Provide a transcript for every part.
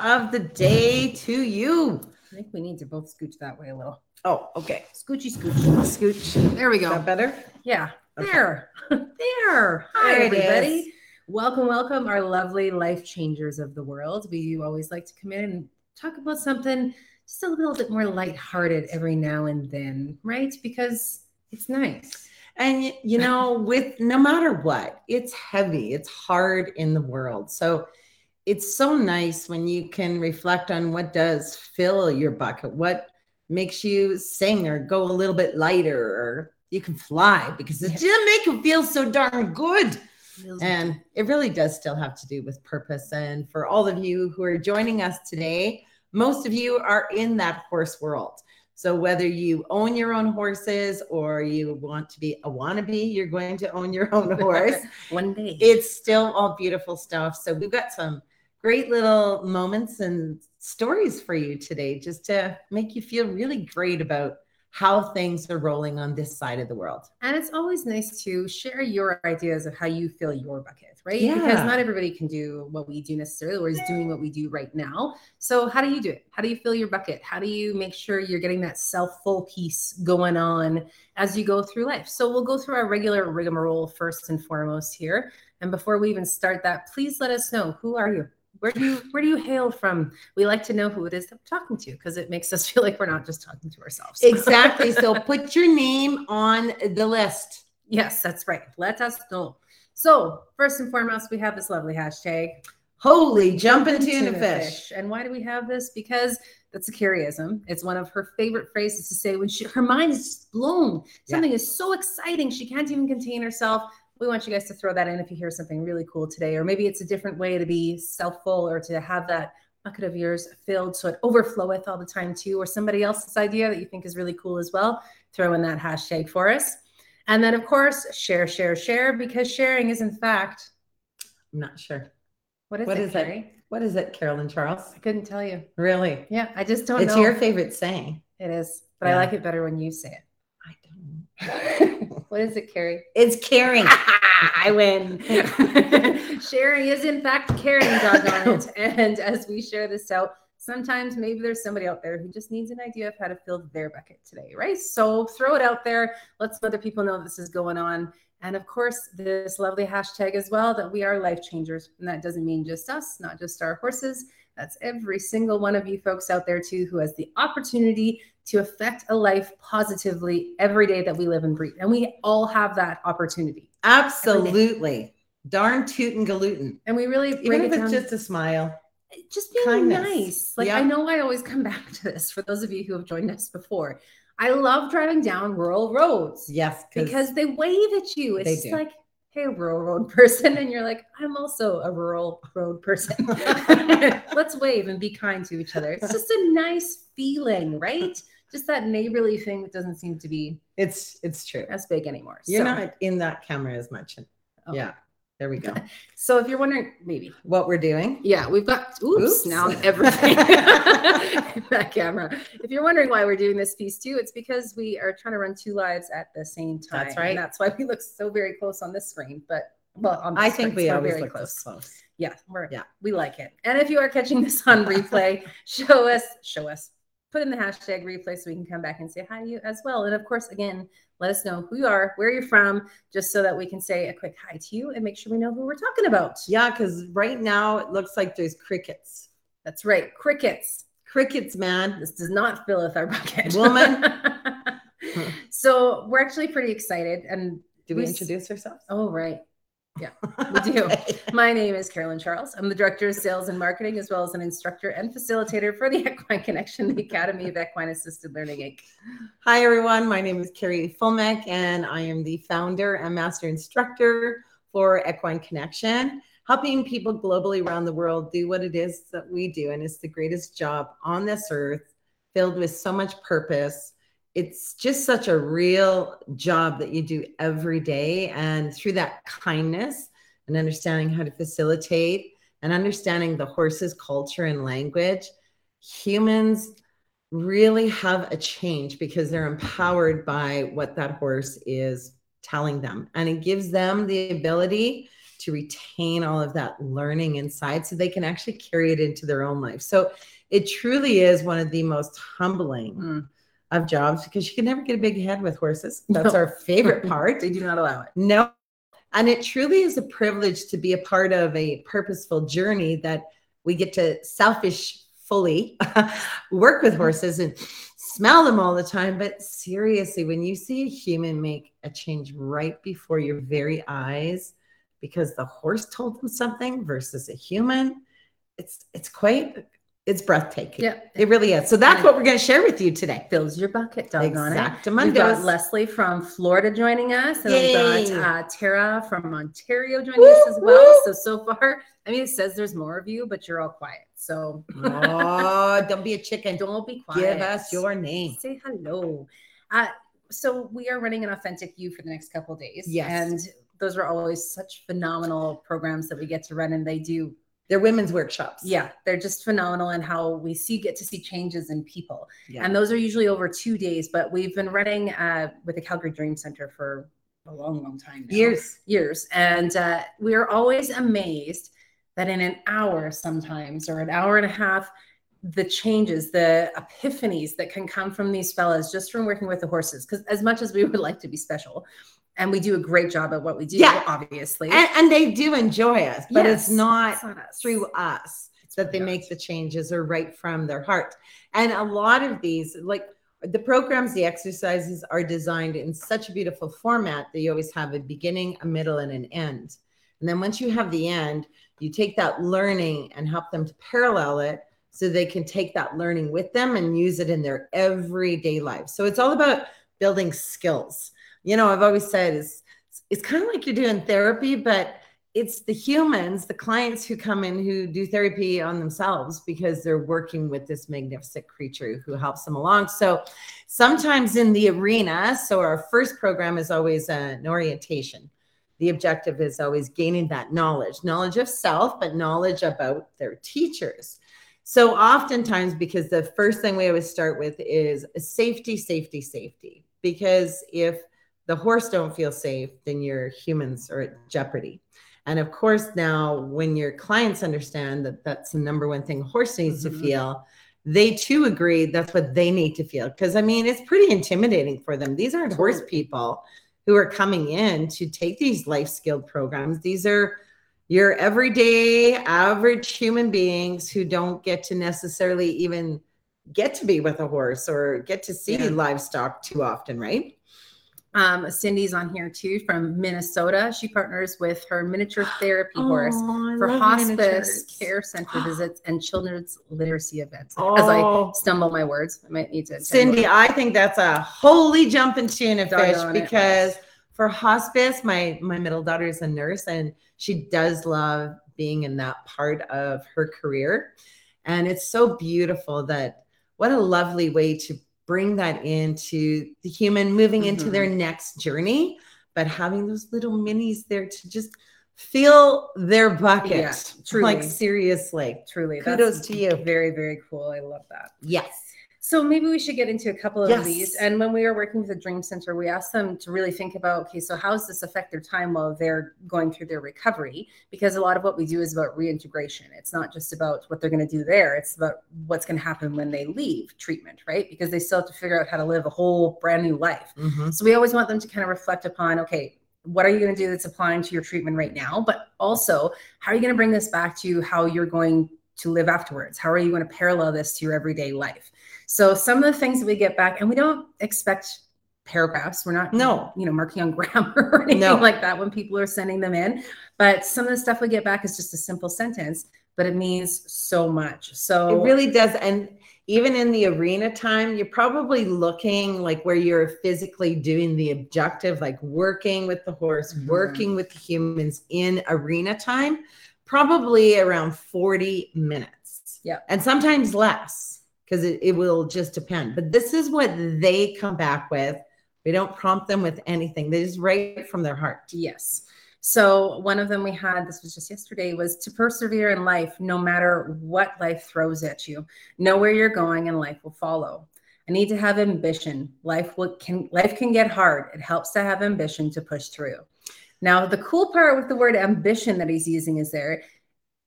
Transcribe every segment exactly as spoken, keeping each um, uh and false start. of the day to you. I think we need to both scooch that way a little. Oh, okay. Scoochy, scooch. Scooch. There we go. Is that better? Yeah. Okay. There. There. Hi, there everybody. Is. Welcome, welcome, our lovely life changers of the world. We always like to come in and talk about something just a little bit more lighthearted every now and then, right? Because it's nice. And, you know, with no matter what, it's heavy, it's hard in the world. So it's so nice when you can reflect on what does fill your bucket, what makes you sing or go a little bit lighter, or you can fly because it didn't make you feel so darn good. And it really does still have to do with purpose. And for all of you who are joining us today, most of you are in that horse world. So whether you own your own horses or you want to be a wannabe, you're going to own your own horse. One day. It's still all beautiful stuff. So we've got some great little moments and stories for you today just to make you feel really great about how things are rolling on this side of the world. And it's always nice to share your ideas of how you fill your bucket, right? Yeah. Because not everybody can do what we do necessarily, or is doing what we do right now. So how do you do it? How do you fill your bucket? How do you make sure you're getting that self-full piece going on as you go through life? So we'll go through our regular rigmarole first and foremost here. And before we even start that, please let us know, who are you? Where do you where do you hail from? We like to know who it is that we're talking to because it makes us feel like we're not just talking to ourselves. Exactly. So put your name on the list. Yes, that's right. Let us know. So first and foremost, we have this lovely hashtag. Holy jumping tuna fish. And why do we have this? Because that's a Carrieism. It's one of her favorite phrases to say when she, her mind is blown. Something yeah. is so exciting. She can't even contain herself. We want you guys to throw that in if you hear something really cool today, or maybe it's a different way to be self-full or to have that bucket of yours filled so it overfloweth all the time too, or somebody else's idea that you think is really cool as well. Throw in that hashtag for us. And then, of course, share, share, share, because sharing is, in fact, I'm not sure. What is what it, is Carrie? It? What is it, Carolyn Charles? I couldn't tell you. Really? Yeah, I just don't it's know. It's your favorite saying. It is, but yeah. I like it better when you say it. I don't know. What is it, Carrie? It's caring. I win. Sharing is, in fact, caring, doggone it. And as we share this out, sometimes maybe there's somebody out there who just needs an idea of how to fill their bucket today, right? So throw it out there. Let's let other people know this is going on. And, of course, this lovely hashtag as well, that we are life changers. And that doesn't mean just us, not just our horses. That's every single one of you folks out there, too, who has the opportunity to affect a life positively every day that we live and breathe. And we all have that opportunity. Absolutely. Darn tootin' galootin'. And we really break it down. Even if it's just a smile. Just being kindness. Nice. Like, yeah. I know I always come back to this for those of you who have joined us before. I love driving down rural roads. Yes. Because they wave at you. It's just do. like, hey, rural road person. And you're like, I'm also a rural road person. Let's wave and be kind to each other. It's just a nice feeling, right? Just that neighborly thing that doesn't seem to be it's it's true as big anymore. You're so. Not in that camera as much. Oh. Yeah. There we go. So if you're wondering maybe what we're doing. Yeah, we've got oops, oops. Now everything. That camera. If you're wondering why we're doing this piece too, it's because we are trying to run two lives at the same time. That's right. And that's why we look so very close on this screen. But well, on I think screen, we so always very look close. close. Yeah, we're, yeah, we like it. And if you are catching this on replay, show us, show us. Put in the hashtag replay so we can come back and say hi to you as well. And of course, again, let us know who you are, where you're from, just so that we can say a quick hi to you and make sure we know who we're talking about. Yeah, because right now it looks like there's crickets. That's right. Crickets. Crickets, man. This does not fill with our bucket. Woman. So we're actually pretty excited. And do we, we introduce ourselves? Oh, right. Yeah, we do. Okay. My name is Carolyn Charles. I'm the Director of Sales and Marketing, as well as an instructor and facilitator for the Equine Connection, the Academy of Equine Assisted Learning Incorporated. Hi, everyone. My name is Carrie Fulmek, and I am the founder and master instructor for Equine Connection, helping people globally around the world do what it is that we do. And it's the greatest job on this earth, filled with so much purpose. It's just such a real job that you do every day. And through that kindness and understanding how to facilitate and understanding the horse's culture and language, humans really have a change because they're empowered by what that horse is telling them. And it gives them the ability to retain all of that learning inside so they can actually carry it into their own life. So it truly is one of the most humbling mm. of jobs, because you can never get a big head with horses. That's no. our favorite part. They do not allow it. No. And it truly is a privilege to be a part of a purposeful journey that we get to selfish fully work with horses and smell them all the time. But seriously, when you see a human make a change right before your very eyes because the horse told them something versus a human, it's it's quite it's breathtaking. Yeah, it really is. So that's what we're going to share with you today. Fills your bucket, dog on it. We've got Leslie from Florida joining us, and Yay. we've got uh, Tara from Ontario joining woo, us as well. Woo. So so far, I mean, it says there's more of you, but you're all quiet. So oh, don't be a chicken. Don't be quiet. Give us your name. Say hello. Uh, so we are running an Authentic You for the next couple of days. Yes, and those are always such phenomenal programs that we get to run, and they do. They're women's workshops. Yeah, they're just phenomenal in how we see get to see changes in people. Yeah. And those are usually over two days, but we've been running uh, with the Calgary Dream Center for a long, long time now. Years. Years. And uh, we're always amazed that in an hour sometimes, or an hour and a half, the changes, the epiphanies that can come from these fellas just from working with the horses. Because as much as we would like to be special, and we do a great job at what we do, yeah. obviously. And, and they do enjoy us, but yes, it's, not it's not us. through us it's that they us. make the changes or right from their heart. And a lot of these, like the programs, the exercises are designed in such a beautiful format that you always have a beginning, a middle, and an end. And then once you have the end, you take that learning and help them to parallel it so they can take that learning with them and use it in their everyday life. So it's all about building skills. You know, I've always said it's, it's kind of like you're doing therapy, but it's the humans, the clients who come in who do therapy on themselves because they're working with this magnificent creature who helps them along. So sometimes in the arena, so our first program is always an orientation. The objective is always gaining that knowledge, knowledge of self, but knowledge about their teachers. So oftentimes, because the first thing we always start with is safety, safety, safety, because if the horse don't feel safe, then your humans are at jeopardy. And of course, now when your clients understand that that's the number one thing a horse needs mm-hmm. to feel, they too agree that's what they need to feel. Because I mean, it's pretty intimidating for them. These aren't horse people who are coming in to take these life skilled programs. These are your everyday average human beings who don't get to necessarily even get to be with a horse or get to see yeah. livestock too often, right? Um, Cindy's on here too from Minnesota. She partners with her miniature therapy oh, horse for hospice miniatures. care center visits and children's literacy events. Oh. As I stumble my words, I might need to. Cindy, I think that's a holy jumping tuna fish because it. for hospice, my my middle daughter is a nurse and she does love being in that part of her career, and it's so beautiful that what a lovely way to bring that into the human moving into mm-hmm. their next journey, but having those little minis there to just fill their bucket. Yeah, truly. Like seriously, truly. Kudos That's to you. Very, very cool. I love that. Yes. So maybe we should get into a couple of yes. these. And when we were working with the Dream Center, we asked them to really think about, okay, so how does this affect their time while they're going through their recovery? Because a lot of what we do is about reintegration. It's not just about what they're going to do there. It's about what's going to happen when they leave treatment, right? Because they still have to figure out how to live a whole brand new life. Mm-hmm. So we always want them to kind of reflect upon, okay, what are you going to do that's applying to your treatment right now? But also, how are you going to bring this back to how you're going to live afterwards? How are you going to parallel this to your everyday life? So some of the things that we get back, and we don't expect paragraphs. We're not, no, you know, marking on grammar or anything no. like that when people are sending them in. But some of the stuff we get back is just a simple sentence, but it means so much. So it really does. And even in the arena time, you're probably looking like where you're physically doing the objective, like working with the horse, mm-hmm. working with the humans in arena time, probably around forty minutes. Yeah. And sometimes less, because it, it will just depend. But this is what they come back with. We don't prompt them with anything. They just write from their heart. Yes. So one of them we had, this was just yesterday, was to persevere in life no matter what life throws at you. Know where you're going and life will follow. I need to have ambition. Life will, can life can get hard. It helps to have ambition to push through. Now, the cool part with the word ambition that he's using is there.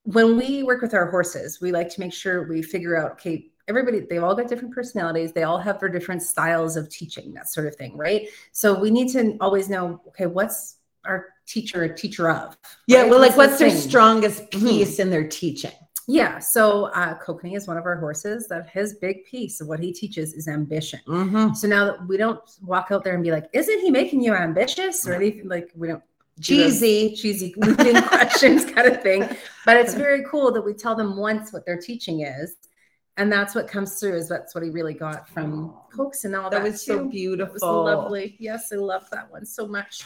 When we work with our horses, we like to make sure we figure out, okay, everybody, they've all got different personalities. They all have their different styles of teaching, that sort of thing, right? So we need to always know, okay, what's our teacher a teacher of? Yeah, right? well, like what's, what's their strongest piece mm-hmm. in their teaching? Yeah, so uh, Kokanee is one of our horses that his big piece of what he teaches is ambition. Mm-hmm. So now that we don't walk out there and be like, isn't he making you ambitious? Or anything like we don't. Cheesy, cheesy leading questions kind of thing. But it's very cool that we tell them once what their teaching is. And that's what comes through is that's what he really got from Cox and all that. That was too. so beautiful. It was lovely. Yes, I love that one so much.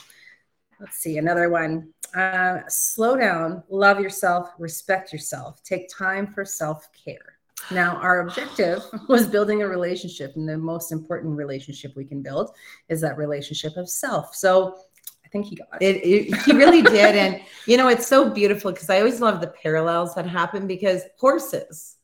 Let's see, another one. Uh, slow down, love yourself, respect yourself, take time for self-care. Now, our objective was building a relationship. And the most important relationship we can build is that relationship of self. So I think he got it. it, it he really did. And, you know, it's so beautiful because I always love the parallels that happen because horses.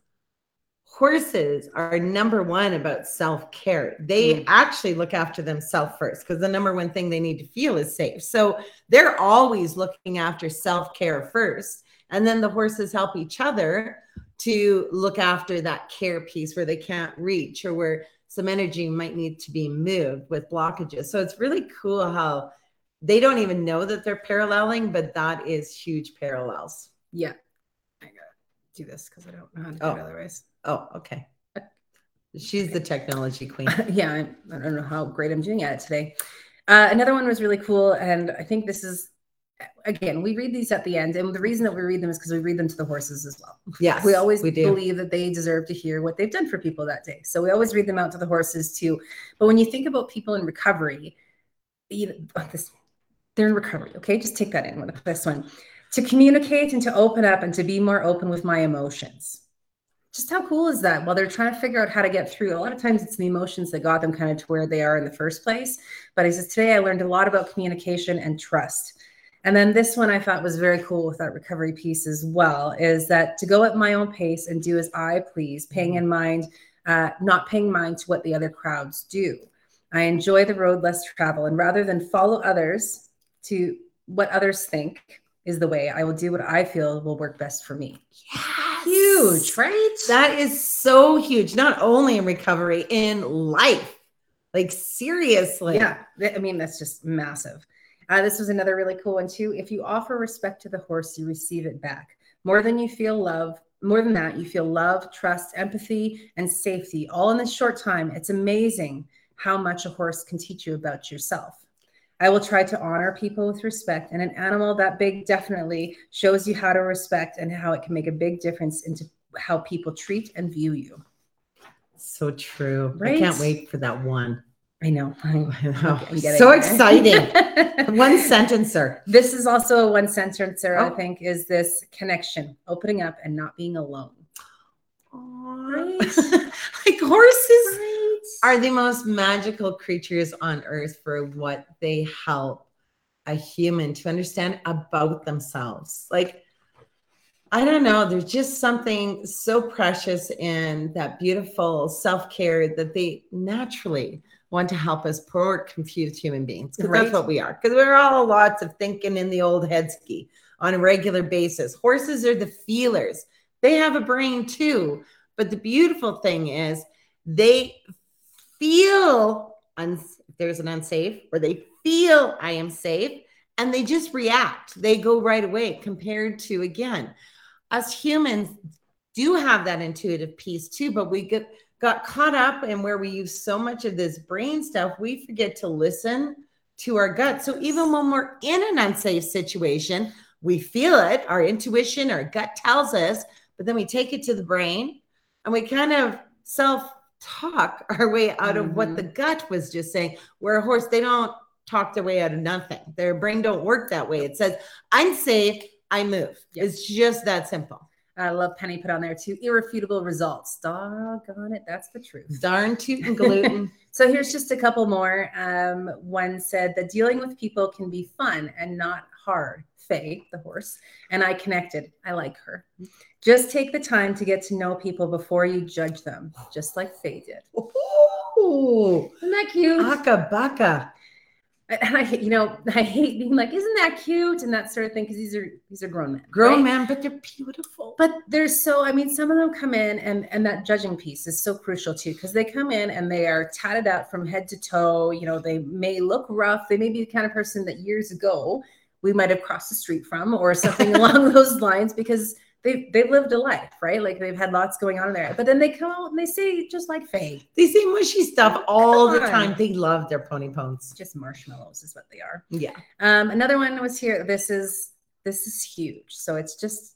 Horses are number one about self-care. They mm. actually look after themselves first because the number one thing they need to feel is safe. So they're always looking after self-care first. And then the horses help each other to look after that care piece where they can't reach or where some energy might need to be moved with blockages. So it's really cool how they don't even know that they're paralleling, but that is huge parallels. Yeah. I gotta do this because I don't know how to do oh. it otherwise. Oh, okay. She's the technology queen. Yeah, I, I don't know how great I'm doing at it today. Uh, another one was really cool. And I think this is, again, we read these at the end. And the reason that we read them is because we read them to the horses as well. Yes, we always we believe that they deserve to hear what they've done for people that day. So we always read them out to the horses too. But when you think about people in recovery, you, oh, this, they're in recovery, okay? Just take that in with this one. To communicate and to open up and to be more open with my emotions. Just how cool is that? While they're trying to figure out how to get through, a lot of times it's the emotions that got them kind of to where they are in the first place. But he says, today I learned a lot about communication and trust. And then this one I thought was very cool with that recovery piece as well, is that to go at my own pace and do as I please, paying in mind, uh, not paying mind to what the other crowds do. I enjoy the road less travel. And rather than follow others to what others think is the way, I will do what I feel will work best for me. Yeah. Huge, right? That is so huge. Not only in recovery, in life. Like seriously. Yeah. I mean, that's just massive. Uh, this was another really cool one too. If you offer respect to the horse, you receive it back. More than you feel love, more than that, you feel love, trust, empathy, and safety all in this short time. It's amazing how much a horse can teach you about yourself. I will try to honor people with respect, and an animal that big definitely shows you how to respect and how it can make a big difference into how people treat and view you. So true. Right? I can't wait for that one. I know. Oh, I'm so exciting. One sentencer. This is also a one sentencer, oh. I think, is this connection, opening up and not being alone. Right. Like horses right. are the most magical creatures on earth for what they help a human to understand about themselves. Like, I don't know, there's just something so precious in that beautiful self-care that they naturally want to help us poor confused human beings. Because right. that's what we are. Because we're all lots of thinking in the old head ski on a regular basis. Horses are the feelers. They have a brain too, but the beautiful thing is they feel un- there's an unsafe, or they feel I am safe, and they just react. They go right away compared to, again, us humans do have that intuitive piece too, but we get, got caught up in where we use so much of this brain stuff, we forget to listen to our gut. So even when we're in an unsafe situation, we feel it, our intuition, our gut tells us, but then we take it to the brain and we kind of self-talk our way out mm-hmm. of what the gut was just saying. Where a horse, they don't talk their way out of nothing. Their brain don't work that way. It says, I'm safe, I move. Yes. It's just that simple. I love Penny put on there too, irrefutable results. Doggone it, that's the truth. Darn tootin' gluten. So here's just a couple more. Um, one said that dealing with people can be fun and not hard. Faye, the horse, and I connected. I like her. Just take the time to get to know people before you judge them, just like Faye did. Ooh, isn't that cute? Aka baka. And I, you know, I hate being like, isn't that cute? And that sort of thing. Cause these are, these are grown men, grown right? men, but they're beautiful. But they're so, I mean, some of them come in and, and that judging piece is so crucial too. Cause they come in and they are tatted up from head to toe. You know, they may look rough. They may be the kind of person that years ago we might've crossed the street from or something along those lines, because They they lived a life, right? Like they've had lots going on in there. But then they come out and they say, just like Faye. They say mushy stuff all the time. They love their pony pones. Just marshmallows is what they are. Yeah. Um, another one was here. This is this is huge. So it's just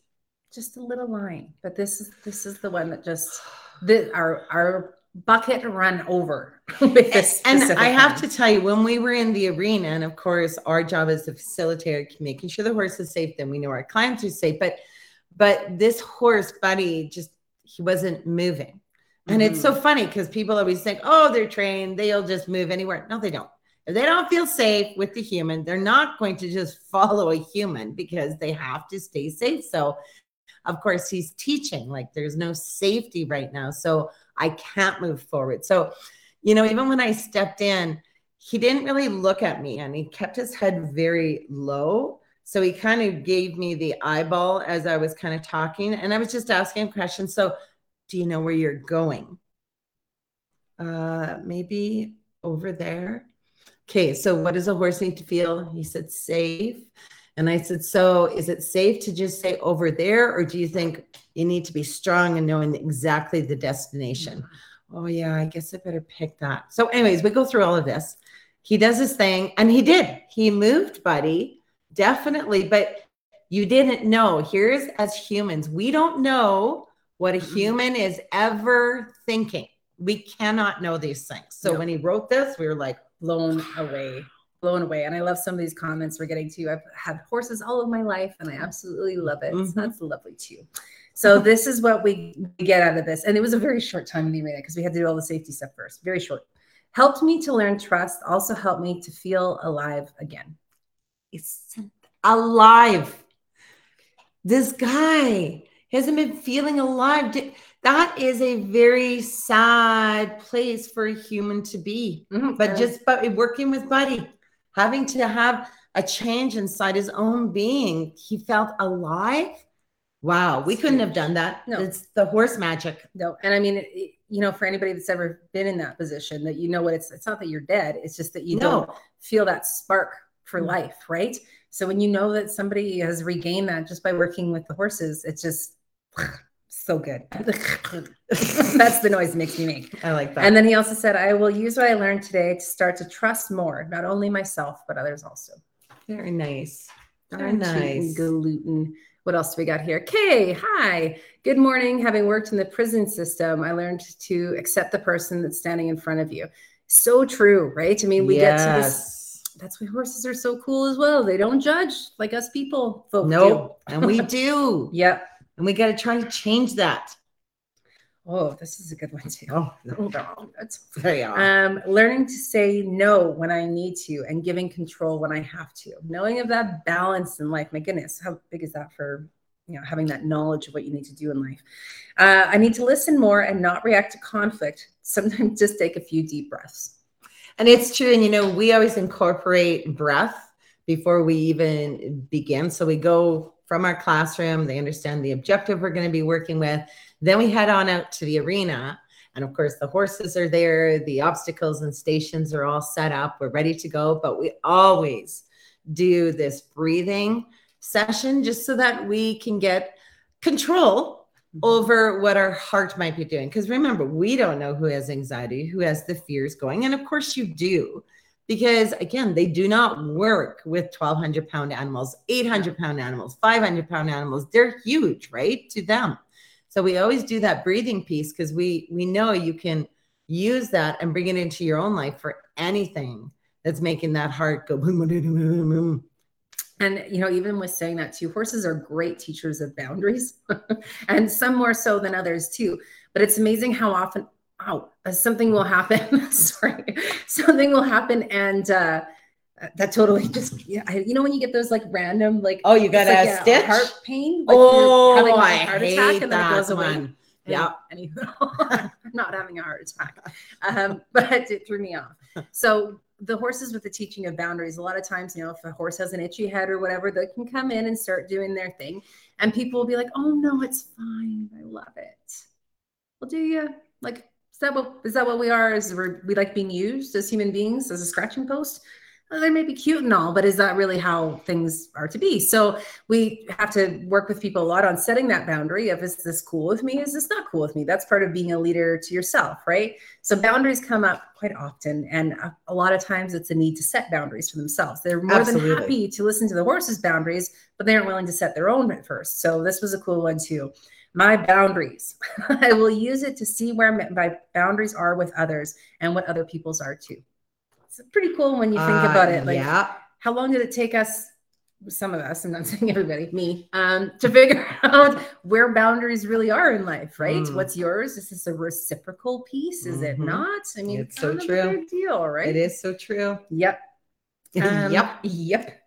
just a little line. But this is this is the one that just the our our bucket run over with this. And, and I have to tell you, when we were in the arena, and of course our job as the facilitator, making sure the horse is safe, then we know our clients are safe. But But this horse, Buddy, just, he wasn't moving. And mm-hmm. It's so funny because people always think, oh, they're trained. They'll just move anywhere. No, they don't. If they don't feel safe with the human, they're not going to just follow a human because they have to stay safe. So, of course, he's teaching. Like, there's no safety right now. So I can't move forward. So, you know, even when I stepped in, he didn't really look at me. And he kept his head very low. So he kind of gave me the eyeball as I was kind of talking, and I was just asking him questions. So, do you know where you're going? Uh, maybe over there. Okay. So what does a horse need to feel? He said, safe. And I said, so is it safe to just say over there? Or do you think you need to be strong and knowing exactly the destination? Mm-hmm. Oh yeah, I guess I better pick that. So anyways, we go through all of this. He does his thing, and he did, he moved Buddy. Definitely. But you didn't know. Here's as humans, we don't know what a human is ever thinking. We cannot know these things. So no. When he wrote this, we were like blown away, blown away. And I love some of these comments we're getting to. I've had horses all of my life and I absolutely love it. Mm-hmm. So that's lovely too. So this is what we get out of this. And it was a very short time in the arena because we had to do all the safety stuff first. Very short. Helped me to learn trust. Also helped me to feel alive again. It's alive. This guy hasn't been feeling alive. That is a very sad place for a human to be. Mm-hmm. But just but working with Buddy, having to have a change inside his own being, he felt alive. Wow, we couldn't have done that. No, it's the horse magic. No, and I mean, it, you know, for anybody that's ever been in that position, that you know what it's. It's not that you're dead. It's just that you no. don't feel that spark for life, right? So when you know that somebody has regained that just by working with the horses, it's just so good. That's the noise it makes me make. I like that. And then he also said, I will use what I learned today to start to trust more, not only myself, but others also. Very nice. Very nice. Gluten. What else do we got here? Kay, hi. Good morning. Having worked in the prison system, I learned to accept the person that's standing in front of you. So true, right? I mean, we yes. get to this. That's why horses are so cool as well. They don't judge like us people. Folk nope. do. And we do. Yep. And we got to try to change that. Oh, this is a good one too. Oh, no. That's very odd. Um, learning to say no when I need to and giving control when I have to. Knowing of that balance in life. My goodness, how big is that for, you know, having that knowledge of what you need to do in life. Uh, I need to listen more and not react to conflict. Sometimes just take a few deep breaths. And it's true. And, you know, we always incorporate breath before we even begin. So we go from our classroom. They understand the objective we're going to be working with. Then we head on out to the arena. And, of course, the horses are there. The obstacles and stations are all set up. We're ready to go. But we always do this breathing session just so that we can get control over what our heart might be doing. Because remember, we don't know who has anxiety, who has the fears going. And of course you do, because again, they do not work with twelve hundred pound animals, eight hundred pound animals, five hundred pound animals. They're huge, right? To them. So we always do that breathing piece because we, we know you can use that and bring it into your own life for anything that's making that heart go boom, boom, boom, boom, boom. And, you know, even with saying that too, horses are great teachers of boundaries and some more so than others too. But it's amazing how often, oh, something will happen. Sorry, something will happen. And uh, that totally just, yeah, I, you know, when you get those like random, like, oh, you got like, a yeah, stitch? Heart pain. Like oh, having, like, I heart hate attack, and that then it goes away. Yeah. I'm not having a heart attack, um, but it threw me off. So the horses with the teaching of boundaries, a lot of times, you know, if a horse has an itchy head or whatever, they can come in and start doing their thing. And people will be like, oh, no, it's fine. I love it. Well, do you? Like, is that what, is that what we are? Is we're, we like being used as human beings, as a scratching post? Well, they may be cute and all, but is that really how things are to be? So we have to work with people a lot on setting that boundary of, is this cool with me? Is this not cool with me? That's part of being a leader to yourself, right? So boundaries come up quite often. And a, a lot of times it's a need to set boundaries for themselves. They're more Absolutely. than happy to listen to the horse's boundaries, but they aren't willing to set their own at first. So this was a cool one too. My boundaries. I will use it to see where my boundaries are with others and what other people's are too. It's pretty cool when you think uh, about it. Like, yeah. How long did it take us, some of us, I'm not saying everybody, me, um, to figure out where boundaries really are in life, right? Mm. What's yours? Is this a reciprocal piece? Is mm-hmm. it not? I mean, it's so true. A big deal, right? It is so true. Yep. Um, yep. Yep.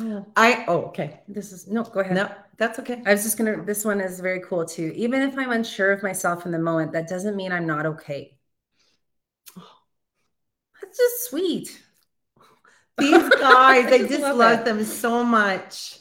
Oh. I, oh, okay. This is, no, go ahead. No, that's okay. I was just going to, this one is very cool too. Even if I'm unsure of myself in the moment, that doesn't mean I'm not okay. It's just sweet. These guys, I, I just, just love, love them so much.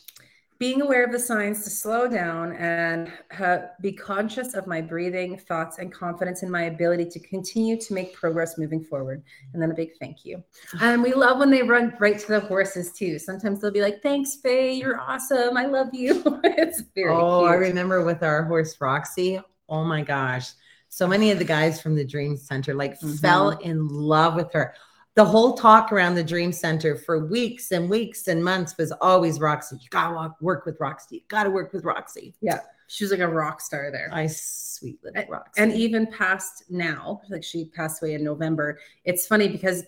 Being aware of the signs to slow down and uh, be conscious of my breathing, thoughts, and confidence in my ability to continue to make progress moving forward. And then a big thank you. And we love when they run right to the horses too. Sometimes they'll be like, thanks, Faye. You're awesome. I love you. It's very Oh, cute. I remember with our horse, Roxy. Oh my gosh. So many of the guys from the Dream Center like mm-hmm. fell in love with her. The whole talk around the Dream Center for weeks and weeks and months was always Roxy. You gotta walk, work with Roxy. You gotta work with Roxy. Yeah. She was like a rock star there. I sweet little Roxy. And even past now, like she passed away in November. It's funny because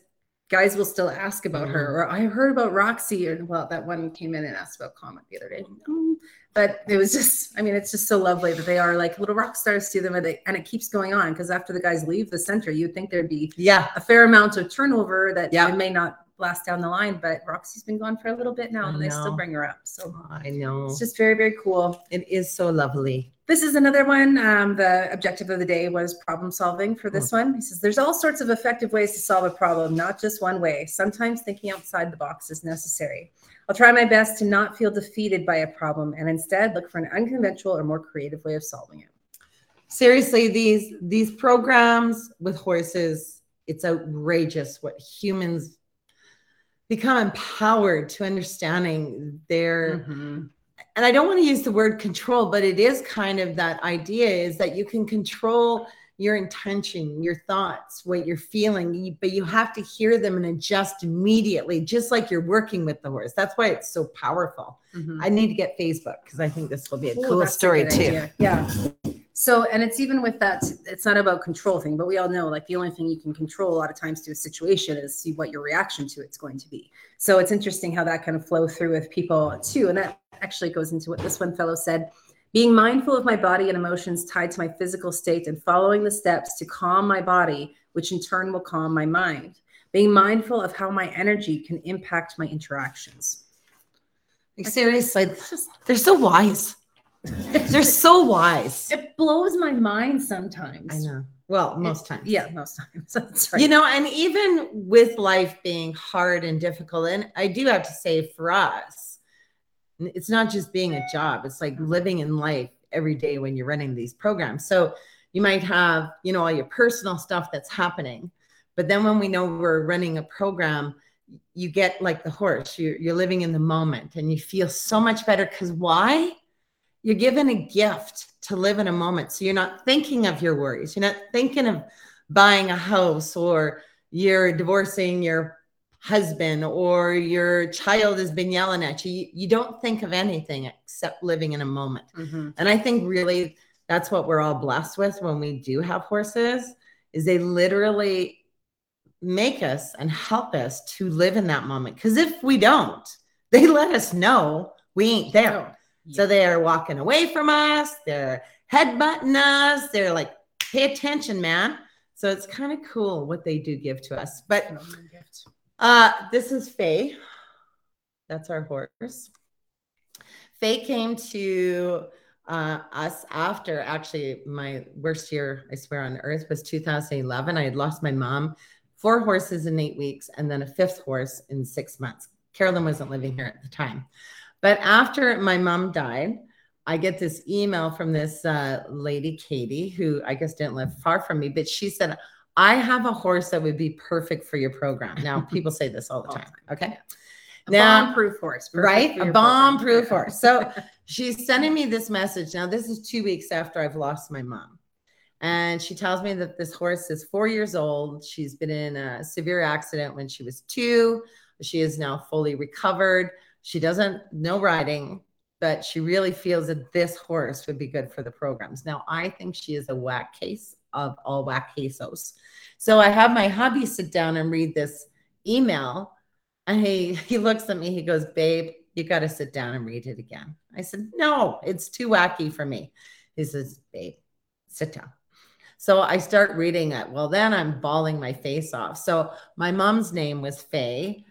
guys will still ask about mm-hmm. her, or I heard about Roxy, or well, that one came in and asked about Comic the other day. Mm-hmm. But it was just, I mean, it's just so lovely that they are like little rock stars to them. And, they, and it keeps going on because after the guys leave the center, you'd think there'd be yeah. a fair amount of turnover that yeah. it may not last down the line. But Roxy's been gone for a little bit now, I and know. They still bring her up. So I know. It's just very, very cool. It is so lovely. This is another one. Um, the objective of the day was problem solving for this oh. one. He says, there's all sorts of effective ways to solve a problem, not just one way. Sometimes thinking outside the box is necessary. I'll try my best to not feel defeated by a problem and instead look for an unconventional or more creative way of solving it. Seriously, these these programs with horses, it's outrageous what humans become empowered to understanding their... Mm-hmm. And I don't want to use the word control, but it is kind of that idea is that you can control your intention, your thoughts, what you're feeling, but you have to hear them and adjust immediately, just like you're working with the horse. That's why it's so powerful. Mm-hmm. I need to get Facebook because I think this will be a Ooh, cool story a too. Idea. Yeah. So, and it's even with that, it's not about control thing, but we all know like the only thing you can control a lot of times to a situation is see what your reaction to it's going to be. So it's interesting how that kind of flow through with people too. And that actually goes into what this one fellow said, being mindful of my body and emotions tied to my physical state and following the steps to calm my body, which in turn will calm my mind. Being mindful of how my energy can impact my interactions. Like seriously, they're so wise. They're so wise. It blows my mind sometimes. I know. Well, most times. Yeah, most times. That's right. You know, and even with life being hard and difficult, and I do have to say for us, it's not just being a job. It's like living in life every day when you're running these programs. So you might have, you know, all your personal stuff that's happening. But then when we know we're running a program, you get like the horse. You're, you're living in the moment and you feel so much better because why? You're given a gift to live in a moment. So you're not thinking of your worries. You're not thinking of buying a house or you're divorcing your husband or your child has been yelling at you. You don't think of anything except living in a moment. Mm-hmm. And I think really that's what we're all blessed with when we do have horses is they literally make us and help us to live in that moment. Because if we don't, they let us know we ain't there. Oh. So they're walking away from us. They're headbutting us. They're like, pay attention, man. So it's kind of cool what they do give to us. But uh, this is Faye. That's our horse. Faye came to uh, us after actually my worst year, I swear on earth, was two thousand eleven. I had lost my mom four horses in eight weeks, and then a fifth horse in six months. Carolyn wasn't living here at the time. But after my mom died, I get this email from this uh, lady, Katie, who I guess didn't live far from me, but she said, I have a horse that would be perfect for your program. Now, people say this all the time, okay? A now, bomb-proof horse. Right? A bomb-proof horse. So she's sending me this message. Now, this is two weeks after I've lost my mom. And she tells me that this horse is four years old. She's been in a severe accident when she was two. She is now fully recovered. She doesn't know riding, but she really feels that this horse would be good for the programs. Now, I think she is a whack case of all whack cases. So I have my hubby sit down and read this email. And he, he looks at me, he goes, babe, you got to sit down and read it again. I said, no, it's too wacky for me. He says, babe, sit down. So I start reading it. Well, then I'm bawling my face off. So my mom's name was Faye,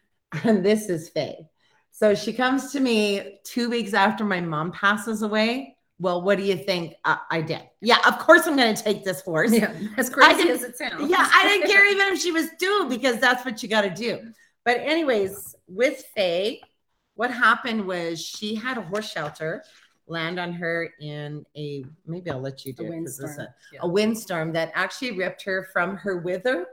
and this is Faye. So she comes to me two weeks after my mom passes away. Well, what do you think uh, I did? Yeah, of course I'm going to take this horse. Yeah, as crazy as it sounds. Yeah, I didn't care even if she was due, because that's what you got to do. But anyways, with Faye, what happened was she had a horse shelter land on her in a, maybe I'll let you do a it. Windstorm. A, yeah. a windstorm that actually ripped her from her wither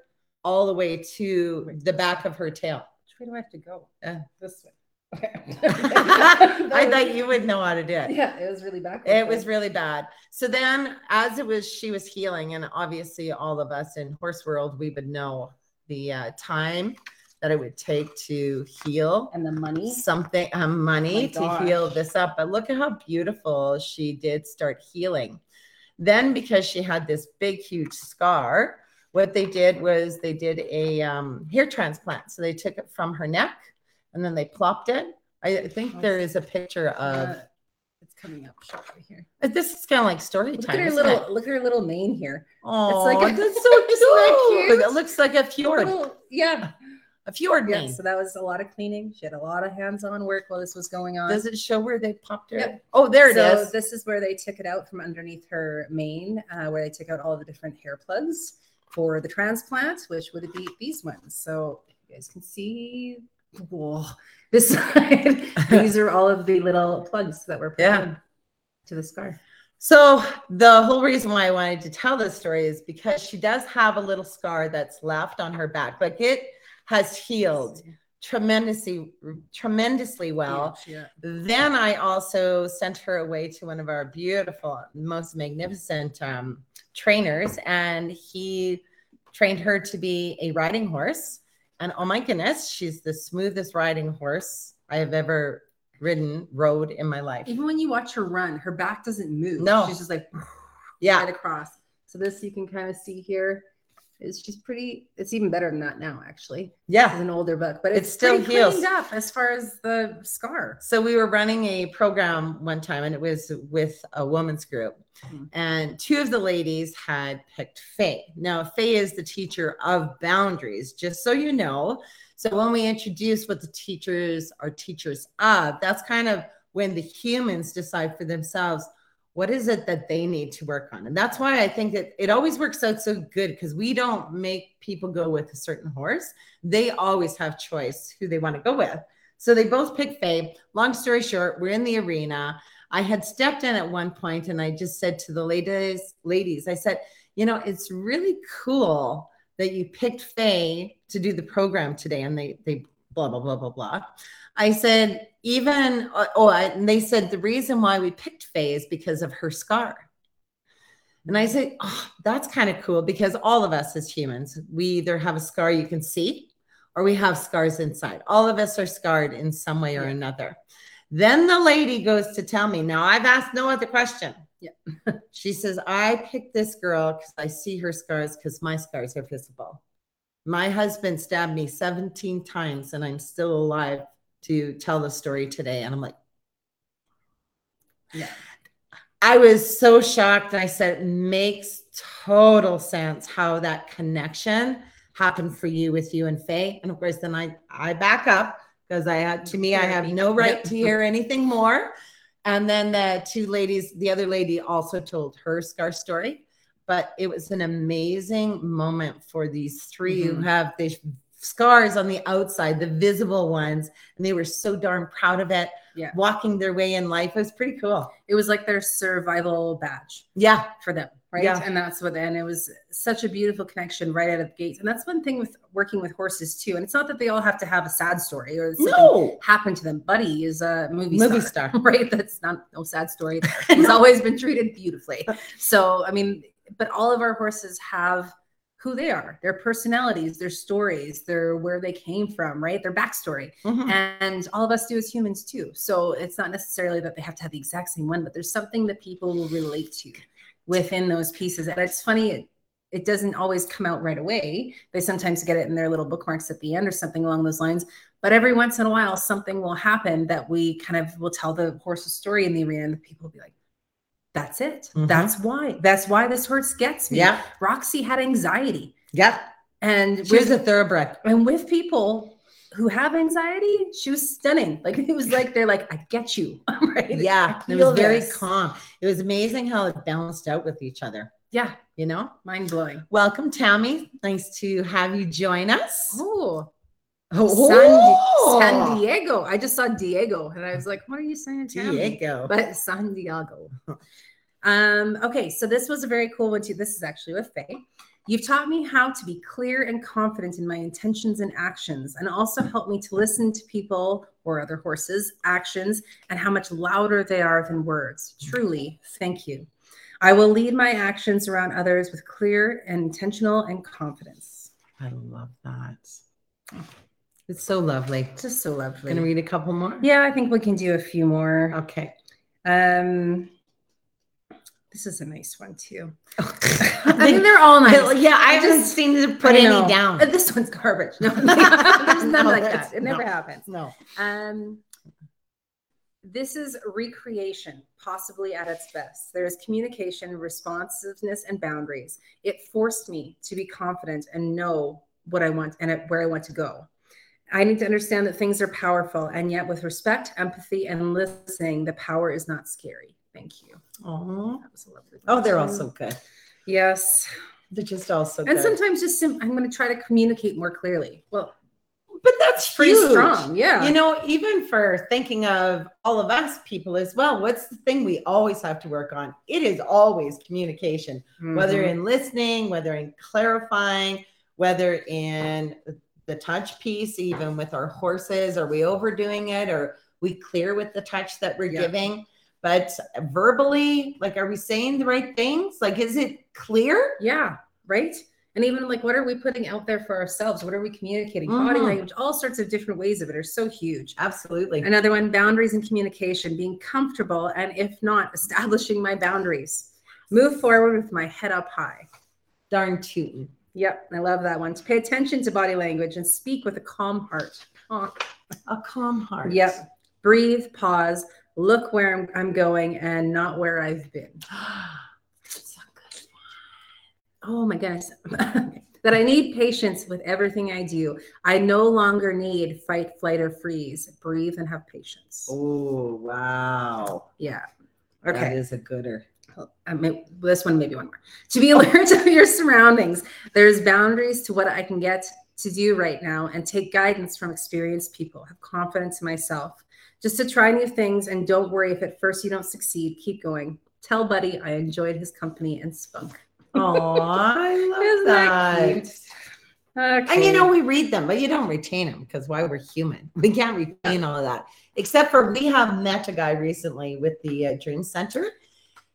all the way to the back of her tail. Which way do I have to go? Uh, this way. Okay. I thought you would know how to do it. Yeah, it was really bad. It was really bad. So then as it was, she was healing, and obviously all of us in horse world, we would know the uh, time that it would take to heal. And the money. Something, uh, money oh to heal this up. But look at how beautiful she did start healing. Then because she had this big, huge scar, what they did was they did a um, hair transplant. So they took it from her neck and then they plopped it. I think there is a picture of... Uh, it's coming up shortly here. This is kind of like story look time. At her little, look at her little mane here. Oh, it's like a, that's so cute. It looks like a fjord. A little, yeah. A fjord yeah, so that was a lot of cleaning. She had a lot of hands-on work while this was going on. Does it show where they popped her? Yep. Oh, there it so is. So this is where they took it out from underneath her mane, uh, where they took out all the different hair plugs for the transplant, which would be these ones. So you guys can see whoa, this side. These are all of the little plugs that were put yeah. to the scar. So the whole reason why I wanted to tell this story is because she does have a little scar that's left on her back. Like it... has healed tremendously, tremendously well. Yeah, yeah. Then I also sent her away to one of our beautiful, most magnificent um, trainers, and he trained her to be a riding horse. And oh my goodness, she's the smoothest riding horse I have ever ridden, rode in my life. Even when you watch her run, her back doesn't move. No. She's just like, yeah, right across. So this you can kind of see here. It's just pretty, it's even better than that now, actually. Yeah. It's an older book, but it's, it's still healed up as far as the scar. So we were running a program one time, and it was with a women's group. Mm-hmm. And two of the ladies had picked Faye. Now, Faye is the teacher of boundaries, just so you know. So when we introduce what the teachers are teachers of, that's kind of when the humans decide for themselves, what is it that they need to work on? And that's why I think that it always works out so good, because we don't make people go with a certain horse. They always have choice who they want to go with. So they both pick Faye. Long story short, we're in the arena. I had stepped in at one point, and I just said to the ladies, ladies, I said, you know, it's really cool that you picked Faye to do the program today. And they, they blah, blah, blah, blah, blah. I said, even, oh, and they said, the reason why we picked Faye is because of her scar. And I said, oh, that's kind of cool, because all of us as humans, we either have a scar you can see, or we have scars inside. All of us are scarred in some way or yeah. another. Then the lady goes to tell me, now I've asked no other question. Yeah. She says, I picked this girl because I see her scars, because my scars are visible. My husband stabbed me seventeen times, and I'm still alive to tell the story today. And I'm like, yeah, I was so shocked. I said, it makes total sense how that connection happened for you with you and Faye. And of course, then I, I back up, because I had, to me, I have no right to hear anything more. And then the two ladies, the other lady also told her scar story. but it was an amazing moment for these three mm-hmm. who have these scars on the outside, the visible ones, and they were so darn proud of it. Yeah. Walking their way in life. It was pretty cool. It was like their survival badge. Yeah. For them. Right. Yeah. And that's what, and it was such a beautiful connection right out of the gates. And that's one thing with working with horses too. And it's not that they all have to have a sad story or something no. happened to them. Buddy is a movie, movie star, star, right? That's not no sad story. He's no. always been treated beautifully. So, I mean, but all of our horses have who they are, their personalities, their stories, their where they came from, right? Their backstory. Mm-hmm. And all of us do as humans too. So it's not necessarily that they have to have the exact same one, but there's something that people will relate to within those pieces. And it's funny, it, it doesn't always come out right away. They sometimes get it in their little bookmarks at the end or something along those lines. But every once in a while, something will happen that we kind of will tell the horse's story in the arena, and the people will be like, that's it. Mm-hmm. That's why. That's why this horse gets me. Yeah. Roxy had anxiety. Yeah. And she was a thoroughbred. And with people who have anxiety, she was stunning. Like, it was like, they're like, I get you. Right? Yeah. It was very calm. It was amazing how it balanced out with each other. Yeah. You know? Mind blowing. Welcome, Tammy. Nice to have you join us. Oh. Oh. San, San Diego. I just saw Diego and I was like, what are you saying, Tammy? Diego. But San Diego. um, okay, so this was a very cool one too. This is actually with Faye. You've taught me how to be clear and confident in my intentions and actions, and also helped me to listen to people or other horses' actions and how much louder they are than words. Truly, thank you. I will lead my actions around others with clear and intentional and confidence. I love that. It's so lovely. Just so lovely. Can I read a couple more? Yeah, I think we can do a few more. Okay. Um, this is a nice one too. I think they're all nice. Yeah, I, I haven't just seemed to put any down. This one's garbage. No, there's none no, like that. It no, never happens. No. Um, this is recreation, possibly at its best. There's communication, responsiveness, and boundaries. It forced me to be confident and know what I want and where I want to go. I need to understand that things are powerful, and yet with respect, empathy, and listening, the power is not scary. Thank you. Oh, that was a lovely. Oh, they're all so good. Yes, they're just all so good. And sometimes just sim- I'm going to try to communicate more clearly. Well, but that's pretty huge. Strong. Yeah, you know, even for thinking of all of us people as well. What's the thing we always have to work on? It is always communication, mm-hmm. whether in listening, whether in clarifying, whether in the touch piece, even with our horses, are we overdoing it? Or we clear with the touch that we're yeah. giving? But verbally, like, are we saying the right things? Like, is it clear? Yeah, right. And even like, what are we putting out there for ourselves? What are we communicating? Mm-hmm. Body language, all sorts of different ways of it are so huge. Absolutely. Another one, boundaries and communication, being comfortable. And if not, establishing my boundaries, move forward with my head up high. Darn tootin'. Yep, I love that one. To pay attention to body language and speak with a calm heart. Aww. A calm heart. Yep. Breathe, pause, look where I'm, I'm going and not where I've been. That's a good one. Oh my goodness. That I need patience with everything I do. I no longer need fight, flight, or freeze. Breathe and have patience. Oh, wow. Yeah. Okay. That is a gooder. I may, this one, maybe one more. To be alert of your surroundings. There's boundaries to what I can get to do right now and take guidance from experienced people. Have confidence in myself. Just to try new things and don't worry if at first you don't succeed. Keep going. Tell Buddy I enjoyed his company and spunk. Aw, I love Isn't that. that cute? Okay. And you know, we read them, but you don't retain them because why? We're human. We can't retain all of that. Except for we have met a guy recently with the uh, Dream Center.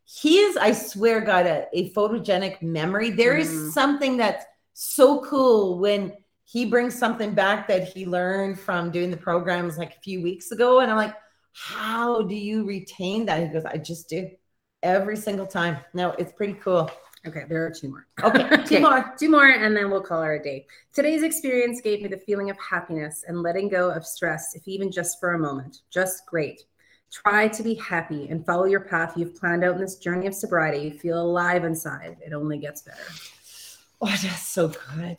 He is, I swear, got a, a photogenic memory. There is mm. something that's so cool when he brings something back that he learned from doing the programs like a few weeks ago. And I'm like, how do you retain that? He goes, I just do every single time. No, it's pretty cool. Okay, there are two more. Okay, two okay. more. Two more, and then we'll call her a day. Today's experience gave me the feeling of happiness and letting go of stress, if even just for a moment. Just great. Try to be happy and follow your path you've planned out in this journey of sobriety. You feel alive inside. It only gets better. Oh, that's so good.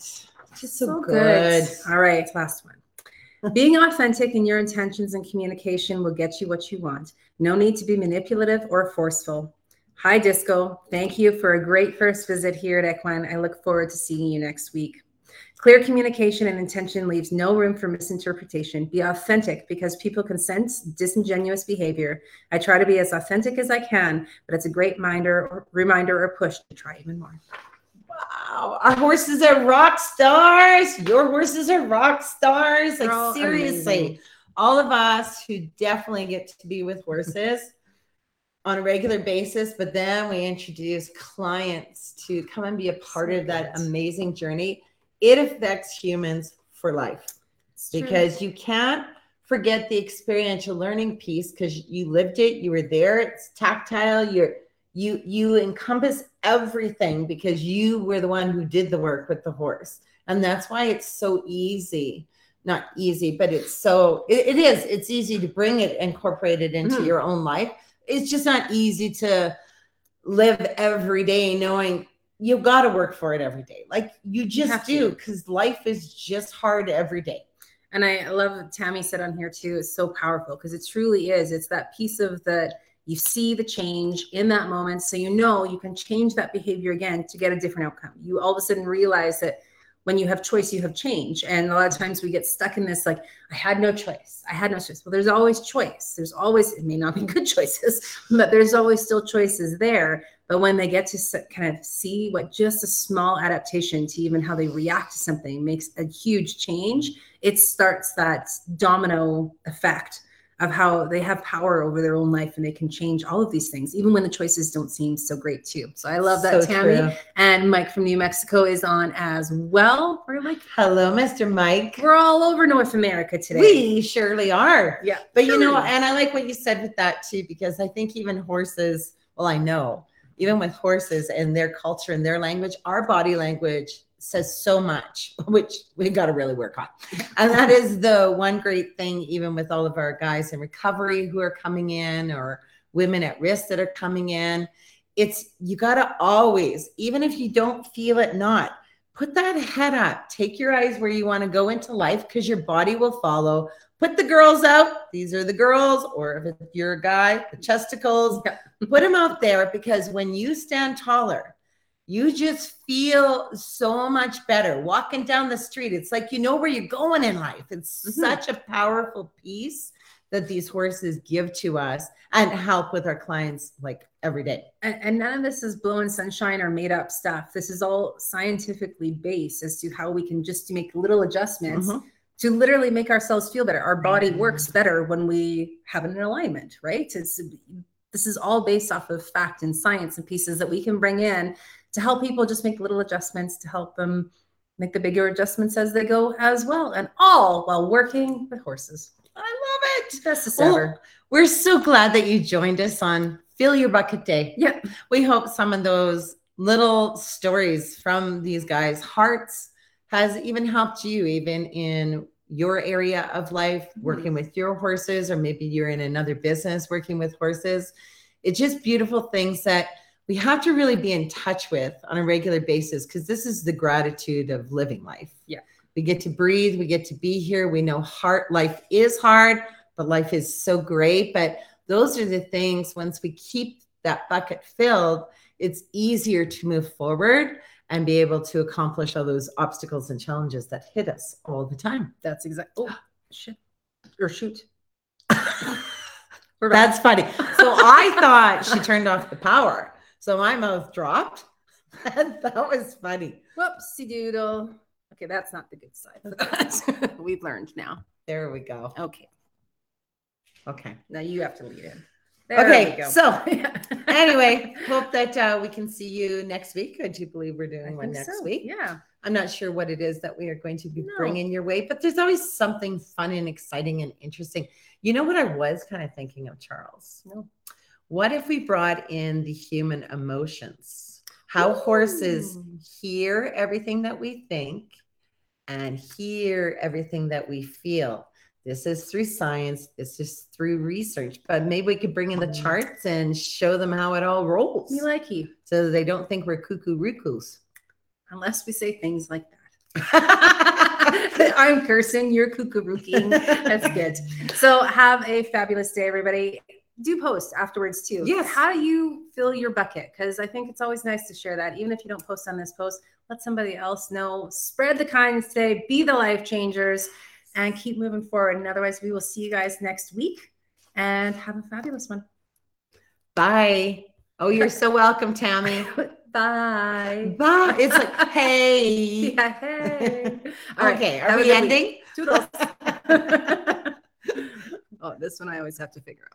Just so, so good. good. All right, last one. Being authentic in your intentions and communication will get you what you want. No need to be manipulative or forceful. Hi, Disco. Thank you for a great first visit here at Equine. I look forward to seeing you next week. Clear communication and intention leaves no room for misinterpretation. Be authentic because people can sense disingenuous behavior. I try to be as authentic as I can, but it's a great reminder or, reminder or push to try even more. Wow, our horses are rock stars. Your horses are rock stars. Like, all seriously, amazing. All of us who definitely get to be with horses on a regular basis, but then we introduce clients to come and be a part of that amazing journey. It affects humans for life. It's because true. You can't forget the experiential learning piece because you lived it, you were there, it's tactile, you're you you encompass everything because you were the one who did the work with the horse. And that's why it's so easy. Not easy, but it's so it, it is. It's easy to bring it, incorporate it into mm. your own life. It's just not easy to live every day knowing you've got to work for it every day. Like you just you do, because life is just hard every day. And I love what Tammy said on here too. It's so powerful because it truly is. It's that piece of that you see the change in that moment. So you know you can change that behavior again to get a different outcome. You all of a sudden realize that when you have choice, you have change. And a lot of times we get stuck in this, like, I had no choice. I had no choice. Well, there's always choice. There's always, it may not be good choices, but there's always still choices there. But when they get to kind of see what just a small adaptation to even how they react to something makes a huge change, it starts that domino effect of how they have power over their own life and they can change all of these things, even when the choices don't seem so great too. So I love that, so Tammy. True. And Mike from New Mexico is on as well. We're like, hello, Mister Mike. We're all over North America today. We surely are. Yeah. But you know, and I like what you said with that too, because I think even horses, well, I know, even with horses and their culture and their language, our body language says so much, which we got to really work on. And that is the one great thing, even with all of our guys in recovery who are coming in or women at risk that are coming in. It's, you got to always, even if you don't feel it, not put that head up, take your eyes where you want to go into life because your body will follow. Put the girls out. These are the girls, or if you're a guy, the chesticles, put them out there because when you stand taller, you just feel so much better walking down the street. It's like, you know where you're going in life. It's mm-hmm. such a powerful piece that these horses give to us and help with our clients like every day. And, and none of this is blowing sunshine or made up stuff. This is all scientifically based as to how we can just make little adjustments mm-hmm. to literally make ourselves feel better. Our body mm-hmm. works better when we have an alignment, right? It's, this is all based off of fact and science and pieces that we can bring in to help people just make little adjustments, to help them make the bigger adjustments as they go as well, and all while working with horses. I love it. Best as well, ever. We're so glad that you joined us on Fill Your Bucket Day. Yeah. We hope some of those little stories from these guys' hearts has even helped you even in your area of life, mm-hmm. working with your horses, or maybe you're in another business working with horses. It's just beautiful things that we have to really be in touch with on a regular basis because this is the gratitude of living life. Yeah. We get to breathe. We get to be here. We know heart life is hard, but life is so great. But those are the things, once we keep that bucket filled, it's easier to move forward and be able to accomplish all those obstacles and challenges that hit us all the time. That's exactly. Oh, shit. Or shoot. That's funny. So I thought she turned off the power. So my mouth dropped. That was funny. Whoopsie doodle. Okay, that's not the good side. We've learned now. There we go. Okay. Okay. Now you have to lead in. There okay. We go. So anyway, hope that uh, we can see you next week. I do believe we're doing I one next so. week. Yeah. I'm not sure what it is that we are going to be no. bringing your way, but there's always something fun and exciting and interesting. You know what I was kind of thinking of, Charles? No. What if we brought in the human emotions? How Ooh. horses hear everything that we think and hear everything that we feel. This is through science. This is through research. But maybe we could bring in the charts and show them how it all rolls. We like you. So they don't think we're cuckoo-rookos. Unless we say things like that. I'm cursing. You're cuckoo-rooking. That's good. So have a fabulous day, everybody. do post afterwards too. Yes. How do you fill your bucket? Because I think it's always nice to share that. Even if you don't post on this post, let somebody else know. Spread the kindness today. Be the life changers and keep moving forward. And otherwise, we will see you guys next week and have a fabulous one. Bye. Oh, you're so welcome, Tammy. Bye. Bye. It's like, hey. Yeah, hey. All right. Okay. Are we ending? Toodles. Oh, this one I always have to figure out.